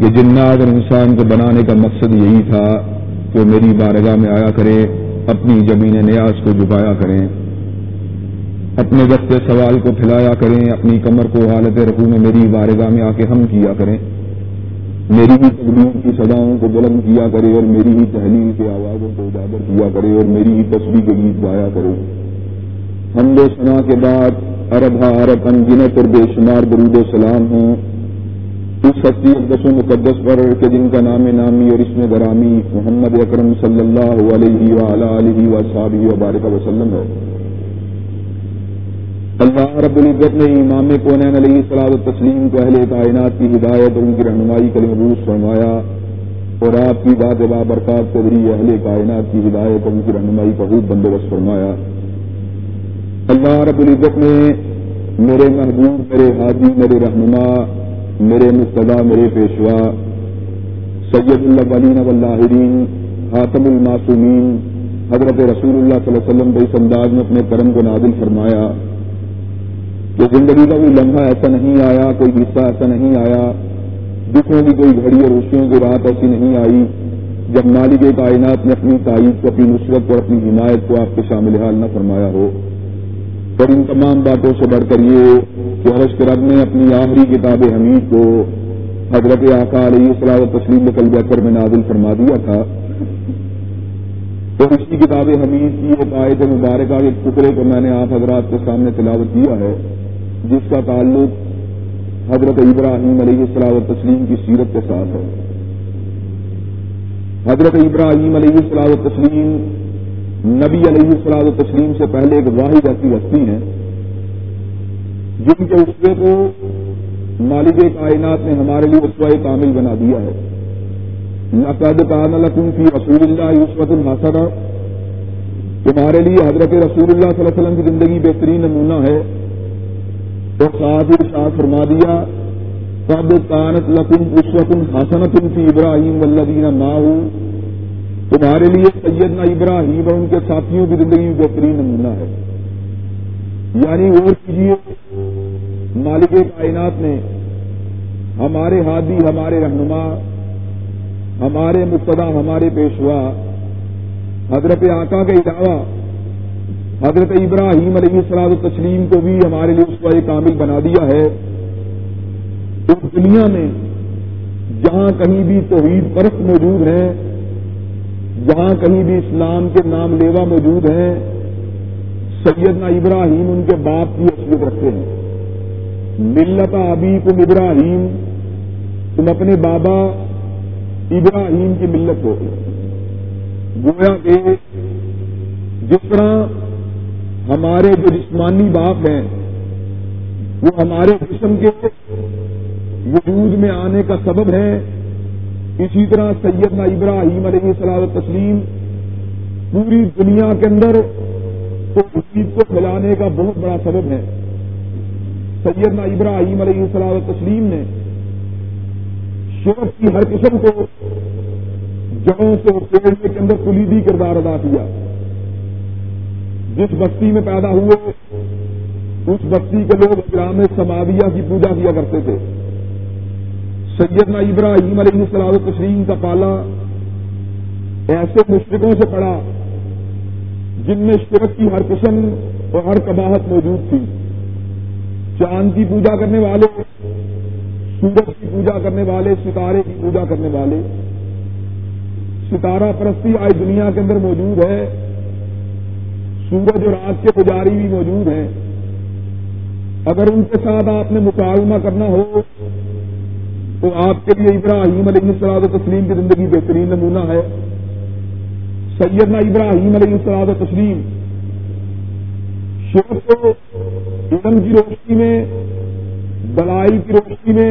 یہ جنات اور انسان کو بنانے کا مقصد یہی تھا کہ میری بارگاہ میں آیا کریں، اپنی جبین نیاز کو جھکایا کریں، اپنے وقت سوال کو پھیلایا کریں، اپنی کمر کو حالت رکوع میں میری بارگاہ میں آ کے ہم کیا کریں، میری ہی تقدیر کی صداؤں کو بلند کیا کرے اور میری ہی تحلیل کے آوازوں کو اجاگر کیا کرے اور میری ہی تسبیح کے گیت گایا کرے۔ حمد و ثنا کے بعد عرب ہا عرب انگنت اور بے شمار درود و سلام ہوں اس ہستی اقدس و مقدس پر کے جن کا نام نامی اور اسم گرامی محمد اکرم صلی اللہ علیہ وعلیٰ علیہ وصحابہ وبارک وسلم ہے۔ اللہ رب العزت نے امام کونین علیہ الصلوۃ والتسلیم کو اہل کائنات کی ہدایت اور ان کی رہنمائی کے لیے مبعوث فرمایا اور آپ کی ذات بابرکات کے ذریعے اہل کائنات کی ہدایت اور ان کی رہنمائی کا خوب بندوبست فرمایا۔ اللہ رب العزت نے میرے محبوب، میرے حاجی، میرے رہنما، میرے مقتدا، میرے پیشوا، سید الاولین والآخرین، خاتم المعصومین حضرت رسول اللہ صلی اللہ علیہ وسلم کے اس انداز میں اپنے کرم کو نازل فرمایا کہ زندگی کا کوئی لمحہ ایسا نہیں آیا، کوئی حصہ ایسا نہیں آیا، دکھوں کی کوئی گھڑی اور خوشیوں کی رات ایسی نہیں آئی جب مالک کائنات نے اپنی تائید کو، اپنی نصرت کو، اپنی حمایت کو آپ کے شامل حال نہ فرمایا ہو۔ اور ان تمام باتوں سے بڑھ کر یہ کہ عرش کے رب نے اپنی آخری کتاب حمید کو حضرت آقا علیہ الصلوۃ والتسلیم کے قلب اکبر میں نازل فرما دیا تھا، تو اس کی کتاب حمید کی ایک آیت مبارکہ کے ٹکڑے کو میں نے آپ حضرات کے سامنے تلاوت کیا ہے جس کا تعلق حضرت ابراہیم علیہ الصلوۃ والتسلیم کی سیرت کے ساتھ ہے۔ حضرت ابراہیم علیہ الصلوۃ والتسلیم نبی علیہ الصلوۃ والتسلیم سے پہلے ایک واحد ایسی ہستی ہیں جن کے اسوے کو مالک کائنات نے ہمارے لیے اسوہ کامل بنا دیا ہے۔ لقد کان لکم فی رسول اللہ اسوۃ حسنہ، تمہارے لیے حضرت رسول اللہ صلی اللہ علیہ وسلم کی زندگی بہترین نمونہ ہے۔ تو ساتھ ہی ساتھ فرما دیا قد کانت لکم اسوہ حسنۃ فی ابراہیم والذین معہ، تمہارے لیے سیدنا ابراہیم اور ان کے ساتھیوں کی زندگی بہترین نمونہ ہے۔ یعنی غور کیجیے، مالک کائنات نے ہمارے ہادی، ہمارے رہنما، ہمارے مقتدا، ہمارے پیشوا حضرت آقا کے علاوہ حضرت ابراہیم علیہ الصلوۃ والتسلیم کو بھی ہمارے لیے اسوہ کامل بنا دیا ہے۔ اس دنیا میں جہاں کہیں بھی توحید پرست موجود ہیں، جہاں کہیں بھی اسلام کے نام لیوا موجود ہیں، سیدنا ابراہیم ان کے باپ کی حیثیت رکھتے ہیں۔ ملت ابیکم ابراہیم، تم اپنے بابا ابراہیم کی ملت ہو۔ گویا کہ جس طرح ہمارے جو جسمانی باپ ہیں وہ ہمارے جسم کے وجود میں آنے کا سبب ہے، اسی طرح سیدنا ابراہیم علیہ الصلوۃ والتسلیم پوری دنیا کے اندر توحید کو پھیلانے کا بہت بڑا سبب ہے۔ سیدنا ابراہیم علیہ الصلوۃ والتسلیم نے شرک کی ہر قسم کو جڑوں سے توڑنے کے اندر کلیدی کردار ادا کیا۔ جس بستی میں پیدا ہوئے اس بستی کے لوگ اجرام سماویہ کی پوجا کیا کرتے تھے۔ سیدنا ابراہیم علیہ الصلوۃ والتسلیم کا پالا ایسے مشرکوں سے پڑا جن میں شرک کی ہر قسم اور ہر قباحت موجود تھی۔ چاند کی پوجا کرنے والے، سورج کی پوجا کرنے والے، ستارے کی پوجا کرنے والے، ستارہ پرستی آج دنیا کے اندر موجود ہے، سورج اور آگ کے پجاری بھی موجود ہیں۔ اگر ان کے ساتھ آپ نے مقابلہ کرنا ہو تو آپ کے لیے ابراہیم علیہ الصلوۃ والتسلیم کی زندگی بہترین نمونہ ہے۔ سیدنا ابراہیم علیہ الصلوۃ والتسلیم شرک کو علم کی روشنی میں، دلائل کی روشنی میں،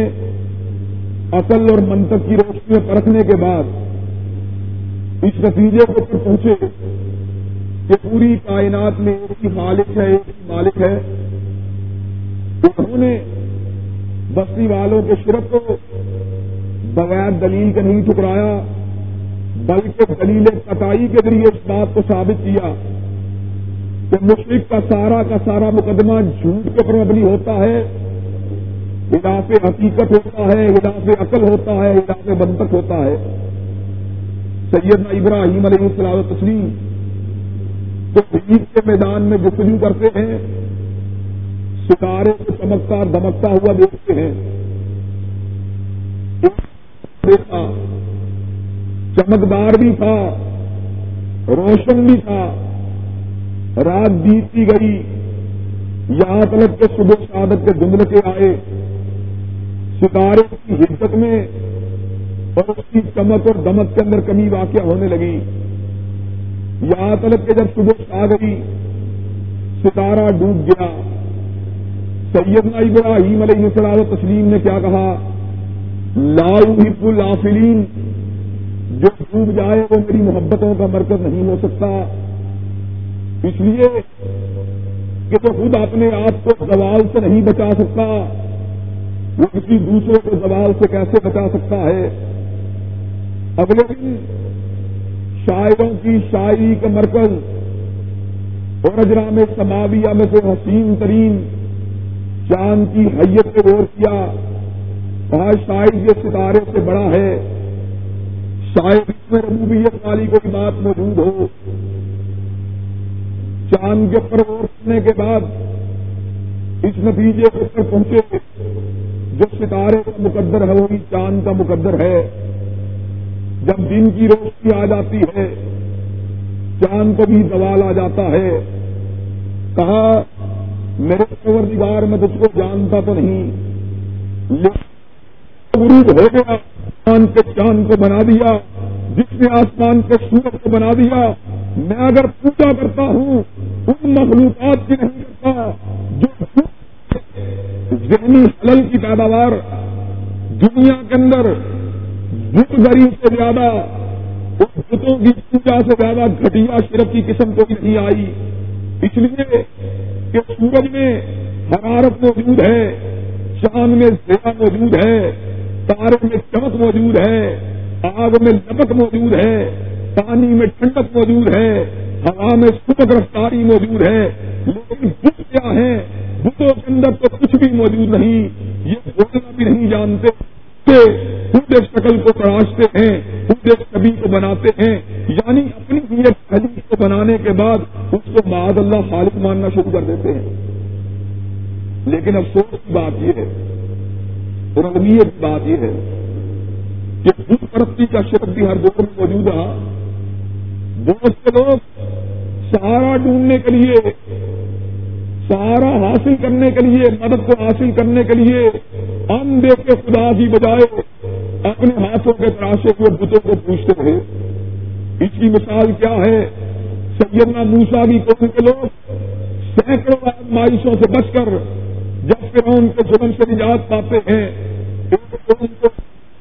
عقل اور منطق کی روشنی میں پرکھنے کے بعد اس نتیجے کو پہنچے کہ پوری کائنات میں ایک ہی خالق ہے، ایک ہی مالک ہے۔ انہوں نے بستی والوں کے شرک کو بغیر دلیل کے نہیں ٹھکرایا بلکہ دلیل قطعی کے ذریعے اس بات کو ثابت کیا کہ مشرک کا سارا مقدمہ جھوٹ کے اوپر مبنی ہوتا ہے غلاف حقیقت ہوتا ہے، غلاف عقل ہوتا ہے، غلاف منطق ہوتا ہے. سیدنا ابراہیم علیہ السلام تسلیم تو عید کے میدان میں گفتگو کرتے ہیں، ستارے کو چمکتا دمکتا ہوا دیکھتے ہیں، دیکھا چمکدار بھی تھا، روشن بھی تھا. رات بیتی گئی، یہاں تلک کے صبح شہادت کے دھند کے آئے. ستارے کی حدت میں اور اس کی چمک اور دمک کے اندر کمی واقعہ ہونے لگی. یہاں تلک کے جب صبح آ گئی، ستارہ ڈوب گیا. سیدنا ابراہیم علیہ السلام نے کیا کہا؟ لا احب الافلین، جو ڈوب جائے وہ میری محبتوں کا مرکز نہیں ہو سکتا. اس لیے کہ تو خود اپنے آپ کو زوال سے نہیں بچا سکتا، وہ کسی دوسرے کو زوال سے کیسے بچا سکتا ہے؟ اگلے دن شاعروں کی شاعری کا مرکز اور اجرام سماویہ میں سے حسین ترین چاند کی حیت پہ غور کیا، کہا شاید یہ ستارے سے بڑا ہے، شاید اس میں ربوبیت والی کوئی بات موجود ہو. چاند کے اوپر غور کرنے کے بعد اس نتیجے کے اوپر پہنچے جو ستارے کا مقدر ہے وہی چاند کا مقدر ہے. جب دن کی روشنی آ جاتی ہے، چاند کو بھی زوال آ جاتا ہے. کہا میرے پروردگار میں تجھ کو جانتا تو نہیں، غروب ہو گیا، آسمان کے چاند کو بنا دیا، جس نے آسمان کے سورج کو بنا دیا. میں اگر پوجا کرتا ہوں ان مخلوقات کی نہیں کرتا جو ذہنی خلل کی پیداوار دنیا کے اندر بت گری سے زیادہ، بتوں کی پوجا سے زیادہ گھٹیا شرک کی قسم کو بھی نہیں آئی. اس لیے کہ سورج میں حرارت موجود ہے، چاند میں زیرہ موجود ہے، تارے میں چمک موجود ہے، آگ میں لپک موجود ہے، پانی میں ٹھنڈک موجود ہے، ہوا میں سپک رفتاری موجود ہے. لیکن بت کیا ہے؟ بتوں کے اندر تو کچھ بھی موجود نہیں. یہ بولنا بھی نہیں جانتے کہ خود ایک شکل کو تراشتے ہیں، خود ایک شبی کو بناتے ہیں. یعنی اپنی نیت حلی کو بنانے کے بعد اس کو معاذ اللہ خالق ماننا شروع کر دیتے ہیں. لیکن افسوس کی بات یہ ہے اور اہمیت کی بات یہ ہے کہ بت پرستی کا شرک بھی ہر دور میں موجود رہا. بہت سے لوگ سہارا ڈھونڈنے کے لیے، سہارا حاصل کرنے کے لیے، مدد کو حاصل کرنے کے لیے ان دیکھے خدا کی بجائے اپنے ہاتھوں کے تراشے ہوئے بتوں کو پوچھتے رہے. اس کی مثال کیا ہے؟ سیدنا موسیٰ کی قوم کے لوگ سینکڑوں آزمائشوں سے بچ کر جب فرعون کے ظلم سے نجات پاتے ہیں،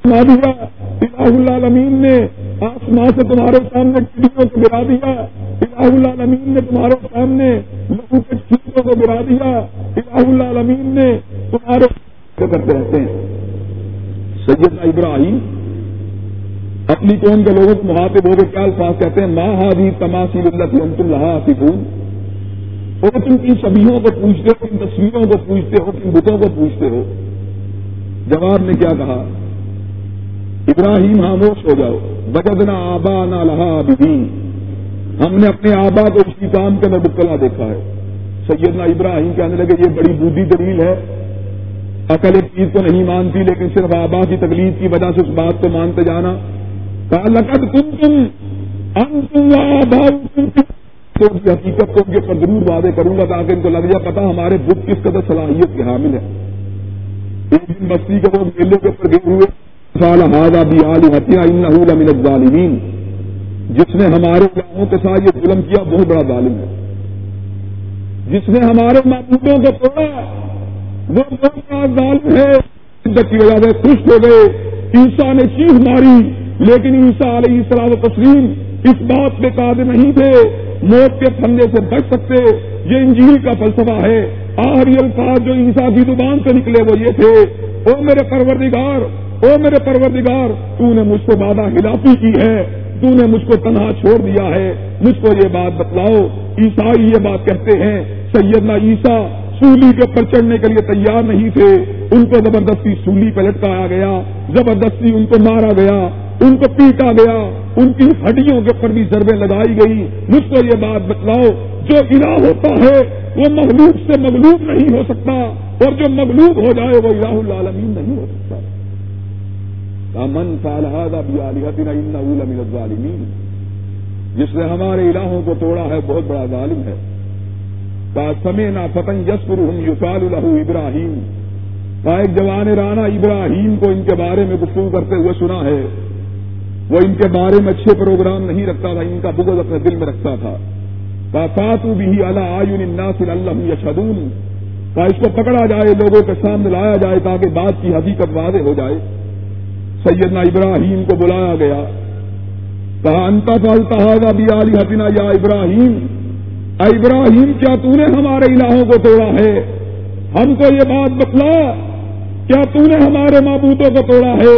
الہ العالمین نے آسمان سے تمہارے سامنے چڑیوں کو گرا دیا، الہ العالمین نے تمہارے سامنے لوگوں کے چیزوں کو گرا دیا، الہ العالمین نے تمہارے کرتے رہتے ہیں. سیدنا ابراہیم اپنی قوم کے لوگوں کو مخاطب ہو کے کیا الفاظ کہتے ہیں؟ ما ہذه التماثيل التي انتم لها عاکفون. اور تم ان شبیہوں کو پوچھتے ہو، ان تصویروں کو پوچھتے ہو، ان بتوں کو پوچھتے ہو. جواب نے کیا کہا؟ ابراہیم خاموش ہو جاؤ، وجدنا آباءنا لها عابدین. ہم نے اپنے آبا کو اسی کام کے اندر مبتلا دیکھا ہے. سیدنا ابراہیم کہنے لگے یہ بڑی بودھی دلیل ہے، عقل ایک چیز کو نہیں مانتی لیکن صرف آبا کی تقلید کی وجہ سے اس بات کو مانتے جانا. کہا لقد کنتم انتم وآباؤکم، تو اس کی حقیقت کو ان کے پر ضرور وعدے کروں گا تاکہ ان کو لگ جائے پتا ہمارے بت کس قدر صلاحیت کے حامل ہے. ایک دن بستی کے لوگ میلے کے اوپر گئے ہوئے، جس نے ہمارے گاؤں کے ساتھ یہ ظلم کیا بہت بڑا ظالم ہے، جس نے ہمارے معبودوں کو توڑا وہ بہت بڑا ظالم ہے. شدت کی وجہ سے خشک ہو گئے. عیسیٰ نے چیخ ماری لیکن عیسیٰ علیہ السلام تسلیم اس بات پہ قادر نہیں تھے، موت کے پھندے سے بچ سکتے. یہ انجیل کا فلسفہ ہے. آخری الفاظ جو عیسیٰ کی زبان سے نکلے وہ یہ تھے، او میرے پروردگار، او میرے پروردگار، تو نے مجھ سے وعدہ خلافی کی ہے، تو نے مجھ کو تنہا چھوڑ دیا ہے، مجھ کو یہ بات بتلاؤ. عیسائی یہ بات کہتے ہیں. سیدنا عیسیٰ سولی کے اوپر چڑھنے کے لیے تیار نہیں تھے، ان کو زبردستی سولی پہ لٹکایا گیا، زبردستی ان کو مارا گیا، ان کو پیٹا گیا، ان کی ہڈیوں کے اوپر بھی ضربیں لگائی گئی۔ مجھ کو یہ بات بتلاؤ، جو الہ ہوتا ہے وہ مغلوب سے مغلوب نہیں ہو سکتا، اور جو مغلوب ہو جائے وہ الہ العالمین نہیں ہو سکتا۔ من فعل هذا بآلهتنا انه لمن الظالمین، جس نے ہمارے الہوں کو توڑا ہے بہت بڑا ظالم ہے۔ سمعنا فتن یسکرہم یقال لہ ابراہیم، ایک جوان رانا ابراہیم کو ان کے بارے میں گفتگو کرتے ہوئے سنا ہے۔ وہ ان کے بارے میں اچھے پروگرام نہیں رکھتا تھا، ان کا بغض اپنے دل میں رکھتا تھا۔ فاتوا به علی اعین الناس لعلهم یشهدون، اس کو پکڑا جائے، لوگوں کے سامنے لایا جائے تاکہ بات کی حقیقت واضح ہو جائے۔ سیدنا ابراہیم کو بلایا گیا، کہا انت فعلت ھذا بآلہتنا یا ابراہیم، اے ابراہیم کیا تو نے ہمارے الہوں کو توڑا ہے؟ ہم کو یہ بات بتلا کیا تو نے ہمارے معبودوں کو توڑا ہے؟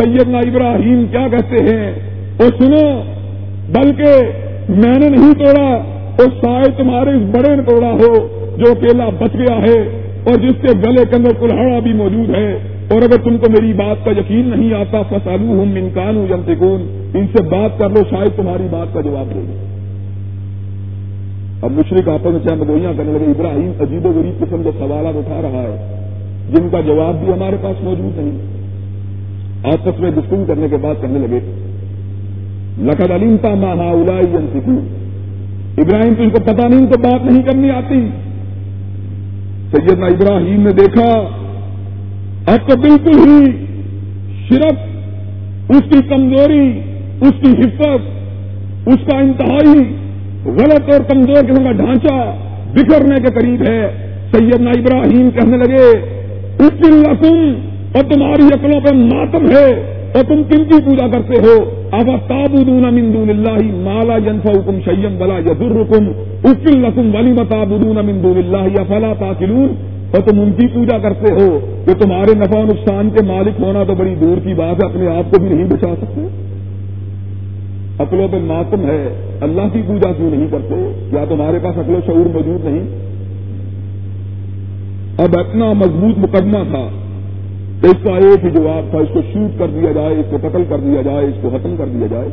سیدنا ابراہیم کیا کہتے ہیں؟ او سنو، بلکہ میں نے نہیں توڑا، او سائے تمہارے اس بڑے نے توڑا ہو جو اکیلا بچ گیا ہے اور جس کے گلے کے اندر کلہاڑا بھی موجود ہے۔ اور اگر تم کو میری بات کا یقین نہیں آتا، فسالوہم من کانوا یمتقون، ان سے بات کر لو، شاید تمہاری بات کا جواب دے گے۔ اب مشرق آپس میں چاہے مگوئیاں کرنے لگے، ابراہیم عجیب و غریب قسم کے سوالات اٹھا رہا ہے جن کا جواب بھی ہمارے پاس موجود نہیں۔ آپس میں گفتگو کرنے کے بعد کرنے لگے، لقد علمت ما هؤلاء ينطقون، ابراہیم تجھ کو پتا نہیں، تو بات نہیں کرنی آتی۔ سیدنا ابراہیم نے دیکھا اب تو بالکل ہی شرک، اس کی کمزوری، اس کی حفظ، اس کا انتہائی غلط اور کمزور قسم کا ڈھانچہ بکھرنے کے قریب ہے۔ سیدنا ابراہیم کہنے لگے، اس دن لکم، اور تمہاری عقلوں پہ ماتم ہے، اور تم کن کی پوجا کرتے ہو؟ افتعبدون من دون اللہ ما لا ینفعکم شیئا ولا یضرکم، اس دن لکم ولم تعبدون من دون اللہ افلا تعقلون، اور تم ان کی پوجا کرتے ہو کہ تمہارے نفع و نقصان کے مالک ہونا تو بڑی دور کی بات ہے، اپنے آپ کو بھی نہیں بچا سکتے۔ عقلوں پہ ماتم ہے، اللہ کی پوجا کیوں نہیں کرتے؟ کیا تمہارے پاس عقل و شعور موجود نہیں؟ اب اتنا مضبوط مقدمہ تھا، اس کا ایک ہی جواب تھا، اس کو شوٹ کر دیا جائے، اس کو قتل کر دیا جائے، اس کو ختم کر دیا جائے۔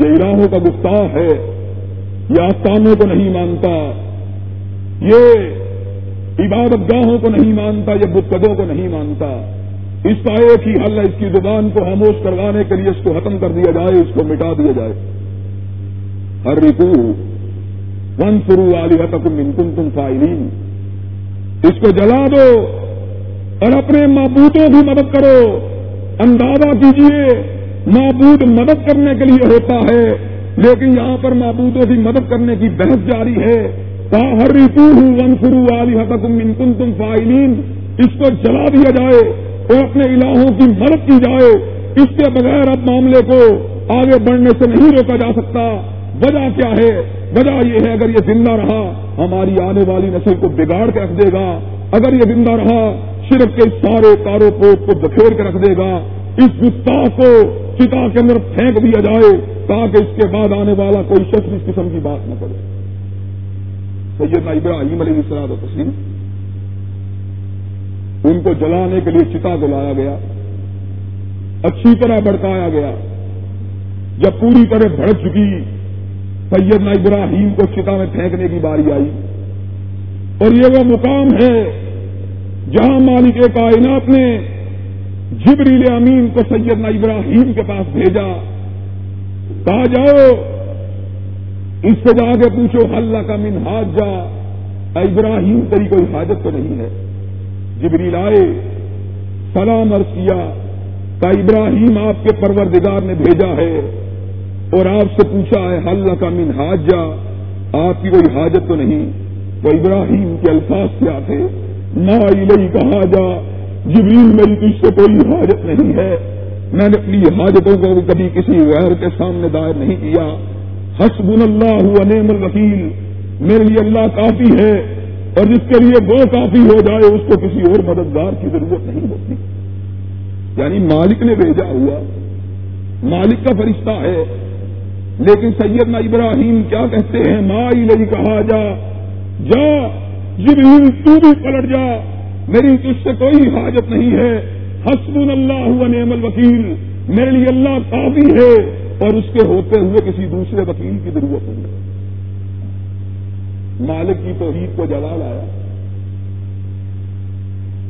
یہ الہوں کا گستاخ ہے، یہ آستانوں کو نہیں مانتا، یہ عبادت گاہوں کو نہیں مانتا، یہ بتوں کو نہیں مانتا۔ اس کا ایک ہی حل ہے، اس کی زبان کو خاموش کروانے کے لیے اس کو ختم کر دیا جائے، اس کو مٹا دیا جائے۔ حرکوہ وانصروا آلہتکم ان کنتم فاعلین، اس کو جلا دو اور اپنے معبودوں کی مدد کرو۔ اندازہ کیجیے، معبود مدد کرنے کے لیے ہوتا ہے، لیکن یہاں پر معبودوں کی مدد کرنے کی بحث جاری ہے۔ حرکوہ وانصروا آلہتکم ان کنتم فاعلین، اس کو جلا دیا جائے اور اپنے الہوں کی مدد کی جائے، اس کے بغیر اب معاملے کو آگے بڑھنے سے نہیں روکا جا سکتا۔ وجہ کیا ہے؟ وجہ یہ ہے، اگر یہ زندہ رہا ہماری آنے والی نسل کو بگاڑ کے رکھ دے گا، اگر یہ زندہ رہا شرک کے سارے کاروپوت کو بکھیر کے رکھ دے گا۔ اس گستاخ کو چتا کے اندر پھینک دیا جائے تاکہ اس کے بعد آنے والا کوئی شخص اس قسم کی بات نہ کرے۔ سیدنا ابراہیم علیہ السلام و تسلیم، ان کو جلانے کے لیے چتا کو لایا گیا، اچھی طرح بھڑکایا گیا۔ جب پوری طرح بھڑک چکی، سیدنا ابراہیم کو چتا میں پھینکنے کی باری آئی، اور یہ وہ مقام ہے جہاں مالک کائنات نے جبریل امین کو سیدنا ابراہیم کے پاس بھیجا، کہا جاؤ اس سے جا کے پوچھو اللہ کا من حاجہ، ابراہیم تیری کوئی حاجت تو نہیں ہے۔ جبریل آئے، سلام عرض کیا، کا ابراہیم آپ کے پروردگار نے بھیجا ہے اور آپ سے پوچھا ہے حل لک من حاجہ، آپ کی کوئی حاجت تو نہیں۔ وہ ابراہیم کے الفاظ کیا تھے؟ ما الیک حاجہ، جبریل میری تجھ سے کوئی حاجت نہیں ہے، میں نے اپنی حاجتوں کو کبھی کسی غیر کے سامنے دائر نہیں کیا۔ حسبنا اللہ ونعم الوکیل، میرے لیے اللہ کافی ہے، اور جس کے لیے وہ کافی ہو جائے اس کو کسی اور مددگار کی ضرورت نہیں ہوتی۔ یعنی مالک نے بھیجا ہوا، مالک کا فرشتہ ہے، لیکن سیدنا ابراہیم کیا کہتے ہیں؟ ما الیک حاجہ، جا جبریل تو بھی پلٹ جا، میری تجھ سے کوئی حاجت نہیں ہے، حسبنا اللہ ونعم الوکیل، میرے لیے اللہ کافی ہے اور اس کے ہوتے ہوئے کسی دوسرے وکیل کی ضرورت نہیں۔ مالک کی توحید کو جلال آیا،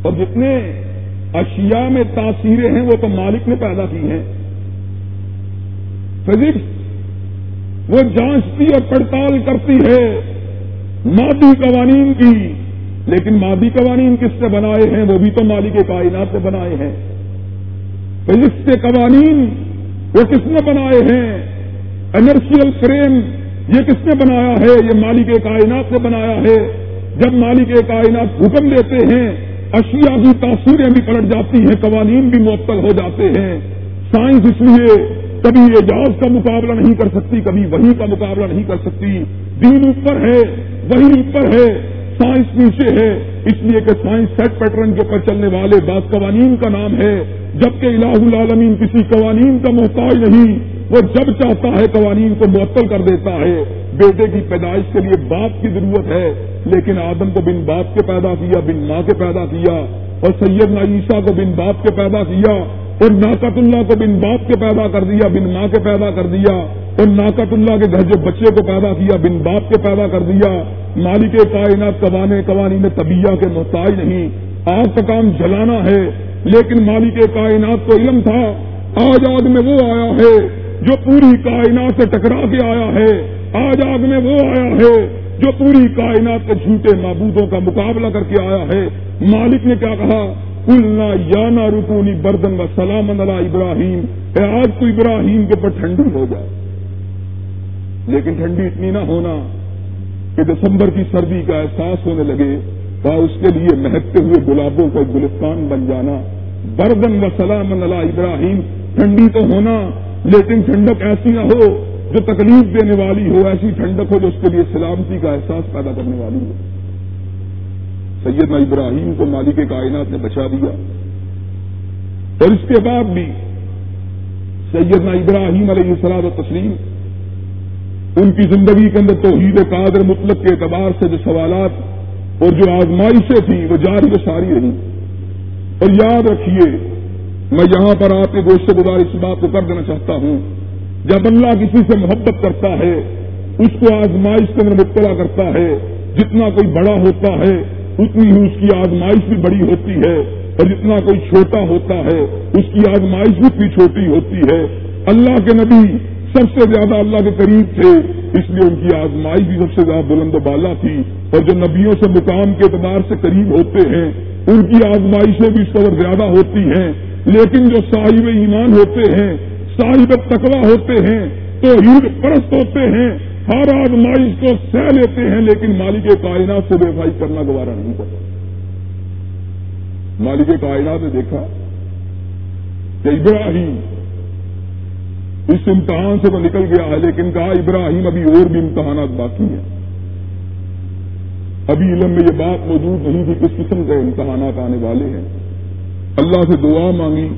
اور جتنے اشیاء میں تاثیریں ہیں وہ تو مالک نے پیدا کی ہیں۔ فزکس وہ جانچتی اور پڑتال کرتی ہے مادی قوانین کی، لیکن مادی قوانین کس سے بنائے ہیں، وہ بھی تو مالک کائنات سے بنائے ہیں۔ فزکس کے قوانین وہ کس نے بنائے ہیں، انرشیل فریم یہ کس نے بنایا ہے، یہ مالک کائنات نے بنایا ہے۔ جب مالک کائنات حکم دیتے ہیں، اشیاء کی تاثیریں بھی پلٹ جاتی ہیں، قوانین بھی معطل ہو جاتے ہیں۔ سائنس اس لیے کبھی اعجاز کا مقابلہ نہیں کر سکتی، کبھی وحی کا مقابلہ نہیں کر سکتی۔ دین اوپر ہے، وحی اوپر ہے، سائنس نیچے ہے، اس لیے کہ سائنس سیٹ پیٹرن کے اوپر چلنے والے بعض قوانین کا نام ہے، جبکہ الہ العالمین کسی قوانین کا محتاج نہیں، وہ جب چاہتا ہے قوانین کو معطل کر دیتا ہے۔ بیٹے کی پیدائش کے لیے باپ کی ضرورت ہے، لیکن آدم کو بن باپ کے پیدا کیا، بن ماں کے پیدا کیا، اور سیدنا عیسیٰ کو بن باپ کے پیدا کیا، اور ناقت اللہ کو بن باپ کے پیدا کر دیا، بن ماں کے پیدا کر دیا، اور ناقت اللہ کے گھر جو بچے کو پیدا کیا، بن باپ کے پیدا کر دیا۔ مالک کائنات قوانین طبیعہ کے محتاج نہیں۔ آگ کا کام جلانا ہے، لیکن مالک کائنات کو علم تھا، آج آگ میں وہ آیا ہے جو پوری کائنات سے ٹکرا کے آیا ہے، آج آگ میں وہ آیا ہے جو پوری کائنات کے جھوٹے معبودوں کا مقابلہ کر کے آیا ہے۔ مالک نے کیا کہا، قلنا یا نارکونی بردن و سلام علی ابراہیم، اے آج تو ابراہیم کے اوپر ٹھنڈی ہو جائے، لیکن ٹھنڈی اتنی نہ ہونا کہ دسمبر کی سردی کا احساس ہونے لگے، اور اس کے لیے مہکتے ہوئے گلابوں کا گلستان بن جانا۔ بردن و سلام علی ابراہیم، ٹھنڈی تو ہونا لیکن ٹھنڈک ایسی نہ ہو جو تکلیف دینے والی ہو، ایسی ٹھنڈک ہو جو اس کے لیے سلامتی کا احساس پیدا کرنے والی ہو۔ سیدنا ابراہیم کو مالک کائنات نے بچا دیا، اور اس کے بعد بھی سیدنا ابراہیم علیہ السلام و تسلیم، ان کی زندگی کے اندر توحید قادر مطلق کے اعتبار سے جو سوالات اور جو آزمائشیں تھیں وہ جاری و ساری رہی۔ اور یاد رکھیے، میں یہاں پر آپ کے گوشت گزار اس بات کو کر دینا چاہتا ہوں، جب اللہ کسی سے محبت کرتا ہے، اس کو آزمائش کے اندر مبتلا کرتا ہے، جتنا کوئی بڑا ہوتا ہے اتنی ہی اس کی آزمائش بھی بڑی ہوتی ہے، اور جتنا کوئی چھوٹا ہوتا ہے اس کی آزمائش بھی اتنی چھوٹی ہوتی ہے۔ اللہ کے نبی سب سے زیادہ اللہ کے قریب تھے، اس لیے ان کی آزمائش بھی سب سے زیادہ بلند و بالا تھی، اور جو نبیوں سے مقام کے اعتبار سے قریب ہوتے ہیں ان کی آزمائشیں بھی اس قدر زیادہ ہوتی ہیں، لیکن جو صاحب ایمان ہوتے ہیں، صاحب تقویٰ ہوتے ہیں، توحید پرست ہوتے ہیں، ہر آزمائش کو سہ لیتے ہیں، لیکن مالک کائنات سے بے وفائی کرنا گوارا نہیں کرتا۔ مالک کائنات نے دیکھا کہ ابراہیم اس امتحان سے وہ نکل گیا ہے، لیکن کہا ابراہیم ابھی اور بھی امتحانات باقی ہیں، ابھی علم میں یہ بات موجود نہیں تھی کس قسم کے امتحانات آنے والے ہیں۔ اللہ سے دعا مانگی،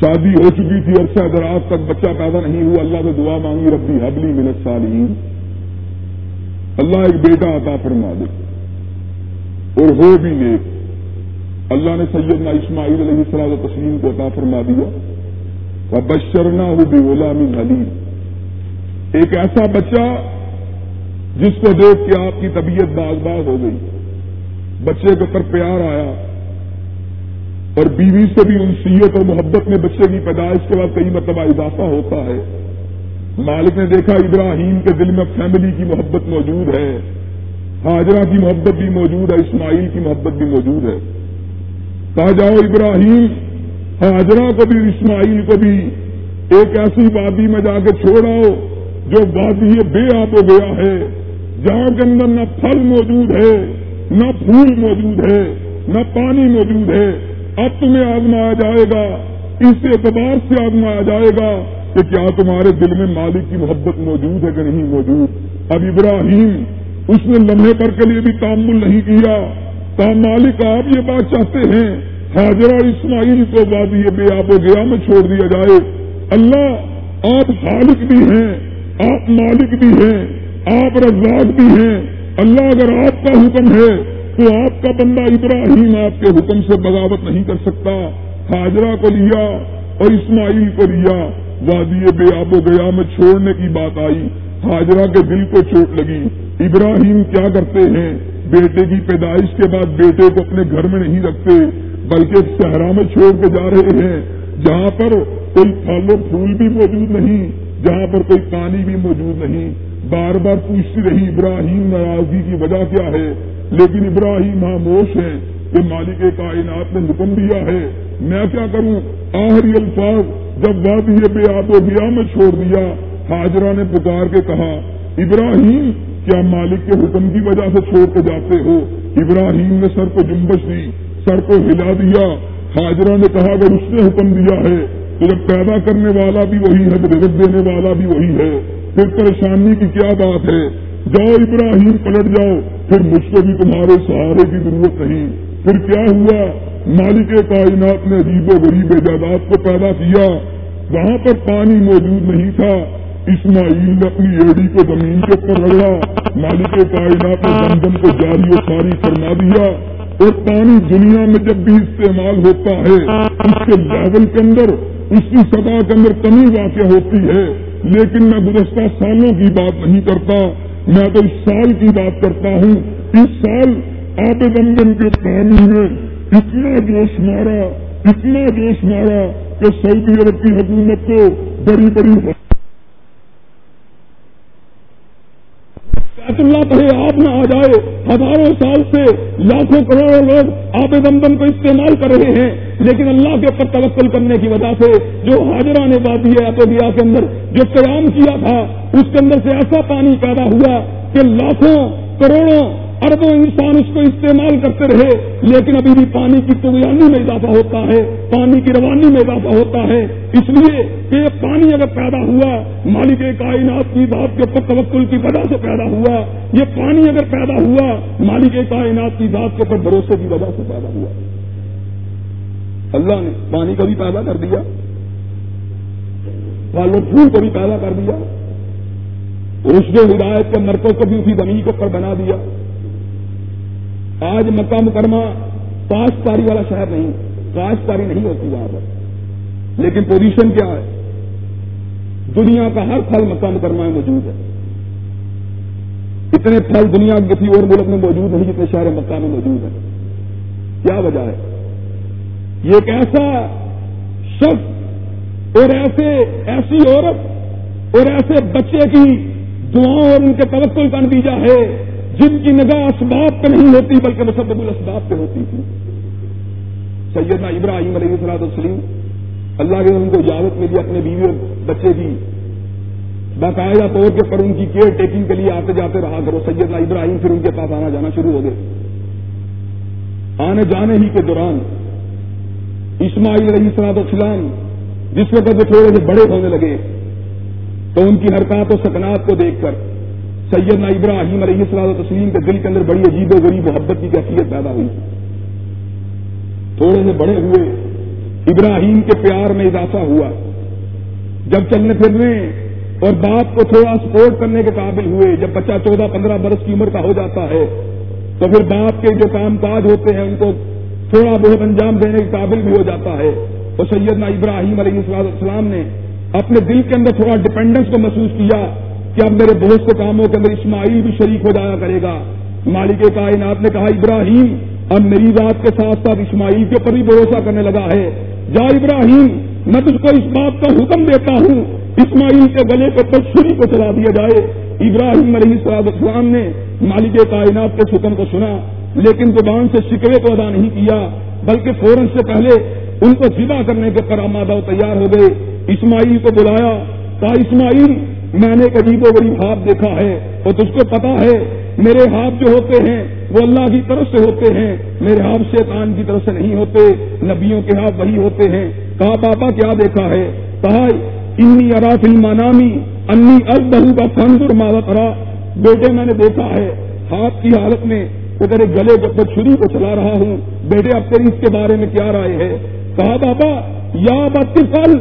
شادی ہو چکی تھی، عرصہ دراز تک بچہ پیدا نہیں ہوا، اللہ سے دعا مانگی، ربی حبلی من الصالحین، اللہ ایک بیٹا عطا فرما دے اور ہو بھی نیک۔ اللہ نے سیدنا اسماعیل علیہ السلام و تسلیم کو عطا فرما دیا، وبشرناہ بغلام حلیم، ایک ایسا بچہ جس کو دیکھ کے آپ کی طبیعت باز باز ہو گئی، بچے کے اوپر پیار آیا، اور بیوی سے بھی انسیت اور محبت میں بچے کی پیدائش کے بعد کئی مرتبہ اضافہ ہوتا ہے۔ مالک نے دیکھا ابراہیم کے دل میں فیملی کی محبت موجود ہے، ہاجرہ کی محبت بھی موجود ہے، اسماعیل کی محبت بھی موجود ہے۔ کہا جاؤ ابراہیم، ہاجرہ کو بھی اسماعیل کو بھی ایک ایسی وادی میں جا کے چھوڑاؤ جو وادی بے آب ہو گیا ہے، جہاں کے اندر نہ پھل موجود ہے، نہ پھول موجود ہے، نہ پانی موجود ہے۔ اب تمہیں آزمایا جائے گا، اس اعتبار سے آزمایا جائے گا کہ کیا تمہارے دل میں مالک کی محبت موجود ہے کہ نہیں موجود۔ اب ابراہیم اس نے لمحے پر کے لیے بھی تامل نہیں کیا، کہا مالک آپ یہ بات چاہتے ہیں، حاجرہ اسماعیل کو وادی بے آب و گیا میں چھوڑ دیا جائے؟ اللہ آپ خالق بھی ہیں، آپ مالک بھی ہیں، آپ رزاق بھی ہیں، اللہ اگر آپ کا حکم ہے تو آپ کا بندہ ابراہیم آپ کے حکم سے بغاوت نہیں کر سکتا. حاجرہ کو لیا اور اسماعیل کو لیا, وادی بے آب و گیا میں چھوڑنے کی بات آئی, حاجرہ کے دل کو چوٹ لگی. ابراہیم کیا کرتے ہیں, بیٹے کی پیدائش کے بعد بیٹے کو اپنے گھر میں نہیں رکھتے بلکہ صحرا میں چھوڑ کے جا رہے ہیں, جہاں پر کوئی پھل اور پھول بھی موجود نہیں, جہاں پر کوئی پانی بھی موجود نہیں. بار بار پوچھتی رہی ابراہیم ناراضگی کی وجہ کیا ہے, لیکن ابراہیم خاموش ہیں کہ مالک کائنات نے حکم دیا ہے, میں کیا کروں. آخری الفاظ جب وادی بے آب و گیا میں چھوڑ دیا, حاجرہ نے پکار کے کہا ابراہیم کیا مالک کے حکم کی وجہ سے چھوڑ کے جاتے ہو. ابراہیم نے سر کو جنبش دی, سر کو ہلا دیا. حاجرہ نے کہا اگر اس نے حکم دیا ہے تو جب پیدا کرنے والا بھی وہی ہے, رزق دینے والا بھی وہی ہے, پھر پریشانی کی کیا بات ہے. جاؤ ابراہیم پلٹ جاؤ, پھر مجھ کو بھی تمہارے سہارے کی ضرورت نہیں. پھر کیا ہوا, مالک کائنات نے عجیب و غریب ایجادات کو پیدا کیا. وہاں پر پانی موجود نہیں تھا, اسماعیل نے اپنی ایڑی کو زمین کے اوپر رگڑا, مالک کائنات نے زمزم کو جاری و ساری فرما دیا. اور پانی دنیا میں جب بھی استعمال ہوتا ہے اس کے لیول کے اندر, اس کی سطح کے اندر کمی واقع ہوتی ہے, لیکن میں گزشتہ سالوں کی بات نہیں کرتا, میں تو اس سال کی بات کرتا ہوں. اس سال آب زمزم کے پانی میں اتنا جوش مارا کہ سعودی عرب کی حکومت کو بڑی بڑی اللہ کہے آپ نہ آ جائے. ہزاروں سال سے لاکھوں کروڑوں لوگ آب زمزم کو استعمال کر رہے ہیں, لیکن اللہ کے اوپر توکل کرنے کی وجہ سے جو حاجرہ نے وادی آب و گیا کے اندر جو قیام کیا تھا اس کے اندر سے ایسا پانی پیدا ہوا کہ لاکھوں کروڑوں اربوں انسان اس کو استعمال کرتے رہے, لیکن ابھی بھی پانی کی طغیانی میں اضافہ ہوتا ہے, پانی کی روانی میں اضافہ ہوتا ہے. اس لیے کہ یہ پانی اگر پیدا ہوا مالک کائنات کی ذات کے اوپر توکل کی وجہ سے پیدا ہوا, یہ پانی اگر پیدا ہوا مالک کائنات کی ذات کے اوپر بھروسے کی وجہ سے پیدا ہوا. اللہ نے پانی کو بھی پیدا کر دیا, پھل پھول کو بھی پیدا کر دیا, اس نے ہدایت کے مرکز کو بھی اسی زمین کے اوپر بنا دیا. آج مکہ مکرمہ کاشتکاری والا شہر نہیں, کاشتکاری نہیں ہوتی وہاں پر, لیکن پوزیشن کیا ہے, دنیا کا ہر پھل مکہ مکرمہ میں موجود ہے. اتنے پھل دنیا کے کسی اور ملک میں موجود نہیں جتنے شہر مکہ میں موجود ہیں. کیا وجہ ہے, یہ ایک ایسا شخص اور ایسی عورت اور ایسے بچے کی دعاؤں اور ان کے توکل کا نتیجہ ہے جن کی نگاہ اسباب پہ نہیں ہوتی بلکہ مسبب الاسباب پہ ہوتی تھی. سیدنا ابراہیم علیہ السلام اللہ کے ان کو اجازت ملی اپنے بیوی اور بچے کی باقاعدہ طور کے پر ان کی کیئر ٹیکنگ کے لیے آتے جاتے رہا کرو. سیدنا ابراہیم پھر ان کے پاس آنا جانا شروع ہو گئے. آنے جانے ہی کے دوران اسماعیل علیہ السلام جس وقت وہ تھوڑے سے بڑے ہونے لگے تو ان کی حرکات و سکنات کو دیکھ کر سیدنا ابراہیم علیہ السلام کے دل کے اندر بڑی عجیب و غریب محبت کی کیفیت پیدا ہوئی. تھوڑے سے بڑے ہوئے, ابراہیم کے پیار میں اضافہ ہوا, جب چلنے پھرنے اور باپ کو تھوڑا سپورٹ کرنے کے قابل ہوئے. جب بچہ 14-15 برس کی عمر کا ہو جاتا ہے تو پھر باپ کے جو کام کاج ہوتے ہیں ان کو تھوڑا بہت انجام دینے کے قابل بھی ہو جاتا ہے. اور سیدنا ابراہیم علیہ السلام نے اپنے دل کے اندر تھوڑا ڈپینڈنس کو محسوس کیا کہ اب میرے بہت سے کاموں کے اندر اسماعیل بھی شریک ہو جایا کرے گا. مالک کائنات نے کہا ابراہیم اب میری ذات کے ساتھ ساتھ اسماعیل کے اوپر بھی بھروسہ کرنے لگا ہے, جا ابراہیم میں تجھ کو اس بات کا حکم دیتا ہوں اسماعیل کے گلے کے اوپر چھری کو چلا دیا جائے. ابراہیم علیہ السلام نے مالک کائنات کے حکم کو سنا لیکن زبان سے شکوے کو ادا نہیں کیا بلکہ فوراً سے پہلے ان کو ذبح کرنے کے پر آمادہ تیار ہو گئے. اسماعیل کو بلایا, کہا اسماعیل میں نے عجیب و غریب خواب دیکھا ہے اور تجھ کو پتا ہے میرے خواب جو ہوتے ہیں وہ اللہ کی طرف سے ہوتے ہیں, میرے خواب شیطان کی طرف سے نہیں ہوتے, نبیوں کے خواب وہی ہوتے ہیں. کہا بابا کیا دیکھا ہے, کہا انی ارا فی المنامی انی اذبحو کا فانظر ماذا ترا, بیٹے میں نے دیکھا ہے خواب کی حالت میں تو تیرے گلے پر چھری کو چلا رہا ہوں, بیٹے اب تیری اس کے بارے میں کیا رائے ہے. کہا بابا یا بطفل,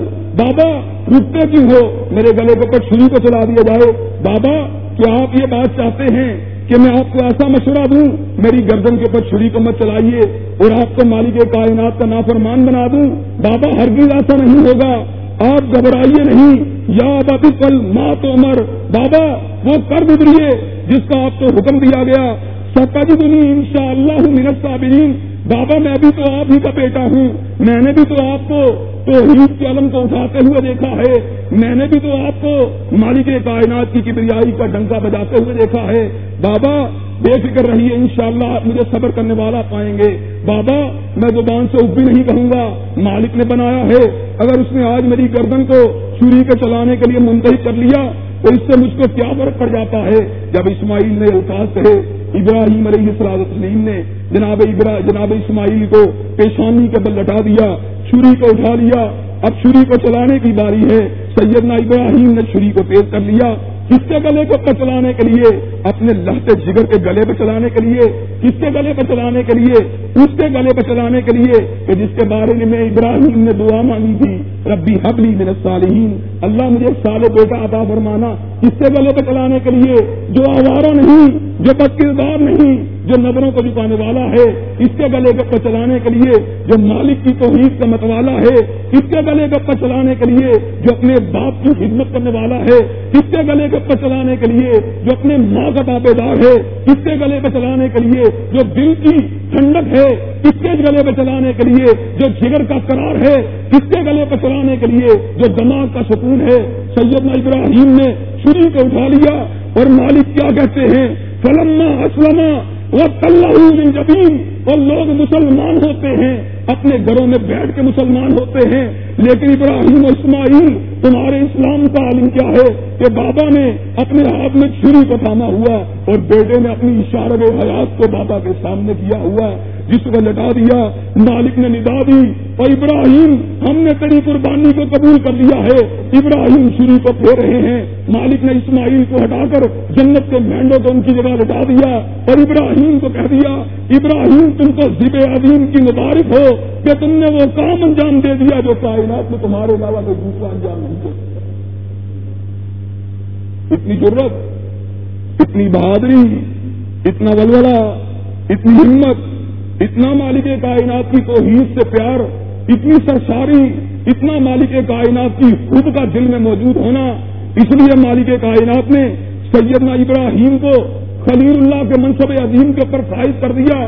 بابا رکتے کیوں ہو, میرے گلے کے اوپر چھری کو چلا دیا جائے. بابا کیا آپ یہ بات چاہتے ہیں کہ میں آپ کو ایسا مشورہ دوں میری گردن کے اوپر چھری کو مت چلائیے اور آپ کو مالک کائنات کا نافرمان بنا دوں؟ بابا ہرگز ایسا نہیں ہوگا، آپ گھبرائیے نہیں، یا باقی کل مات عمر، بابا وہ کر گزریے جس کا آپ کو حکم دیا گیا، سکا جی دینی ان شاء اللہ منت صابرین، بابا میں بھی تو آپ ہی کا بیٹا ہوں، میں نے بھی تو آپ کو توحید کے علم کو اٹھاتے ہوئے دیکھا ہے، میں نے بھی تو آپ کو مالک کائنات کی کبریائی کا ڈنکا بجاتے ہوئے دیکھا ہے، بابا بے فکر رہیے انشاءاللہ آپ مجھے صبر کرنے والا پائیں گے، بابا میں زبان سے بھی نہیں کہوں گا، مالک نے بنایا ہے، اگر اس نے آج میری گردن کو چھری کے چلانے کے لیے منتخب کر لیا تو اس سے مجھ کو کیا فرق پڑ جاتا ہے؟ جب اسماعیل نے الفاظ کہے ابراہیم علیہ السلام نے جناب اسماعیل کو پیشانی کے بل لٹا دیا، چھری کو اٹھا لیا، اب چھری کو چلانے کی باری ہے، سیدنا ابراہیم نے چھری کو تیز کر لیا، کس کے گلے کو چلانے کے لیے؟ اپنے لہتے جگر کے گلے پہ چلانے کے لیے، کس کے گلے پہ چلانے کے لیے؟ اس کے گلے پہ چلانے کے لیے کہ جس کے بارے میں ابراہیم نے دعا مانگی تھی، ربی حبلی من الصالحین، اللہ مجھے صالح بیٹا عطا فرمانا، کس کے گلے پہ چلانے کے لیے؟ جو آوارہ نہیں، جو بد کردار نہیں، جو نظروں کو جھکانے والا ہے، اس کے گلے گپا چلانے کے لیے، جو مالک کی توحید کا متوالا ہے، اس کے گلے گپا چلانے کے لیے، جو اپنے باپ کی خدمت کرنے والا ہے، اس کے گلے گپا چلانے کے لیے، جو اپنے ماں کا تابے دار ہے، اس کے گلے پہ چلانے کے لیے، جو دل کی ٹھنڈک ہے، اس کے گلے پہ چلانے کے لیے، جو جگر کا قرار ہے، اس کے گلے پہ چلانے کے لیے، جو دماغ کا سکون ہے، سیدنا ابراہیم نے چھری کو اٹھا لیا اور مالک کیا کہتے ہیں، فلما اسلم وَقَلَّهُ جَبِينَ، اور لوگ مسلمان ہوتے ہیں، اپنے گھروں میں بیٹھ کے مسلمان ہوتے ہیں، لیکن ابراہیم و اسماعیل تمہارے اسلام کا عالم کیا ہے کہ بابا نے اپنے ہاتھ میں چھری کو تھاما ہوا اور بیٹے نے اپنی اشارہ حیات کو بابا کے سامنے کیا ہوا، جس کو لٹا دیا، مالک نے ندا دی، اور ابراہیم ہم نے تیری قربانی کو قبول کر لیا ہے، ابراہیم چھری کو پھیر رہے ہیں، مالک نے اسماعیل کو ہٹا کر جنت کے مینڈوں کو ان کی جگہ لٹا دیا اور ابراہیم کو کہہ دیا، ابراہیم تم کو ذبح عظیم کی مبارک ہو کہ تم نے وہ کام انجام دے دیا جو کائنات میں تمہارے علاوہ کوئی دوسرا انجام نہیں دے، اتنی جرت، اتنی بہادری، اتنا ولولہ، اتنی ہمت، اتنا مالک کائنات کی توحید سے پیار، اتنی سرشاری، اتنا مالک کائنات کی خود کا دل میں موجود ہونا، اس لیے مالک کائنات نے سیدنا ابراہیم کو خلیل اللہ کے منصب عظیم کے اوپر فائز کر دیا۔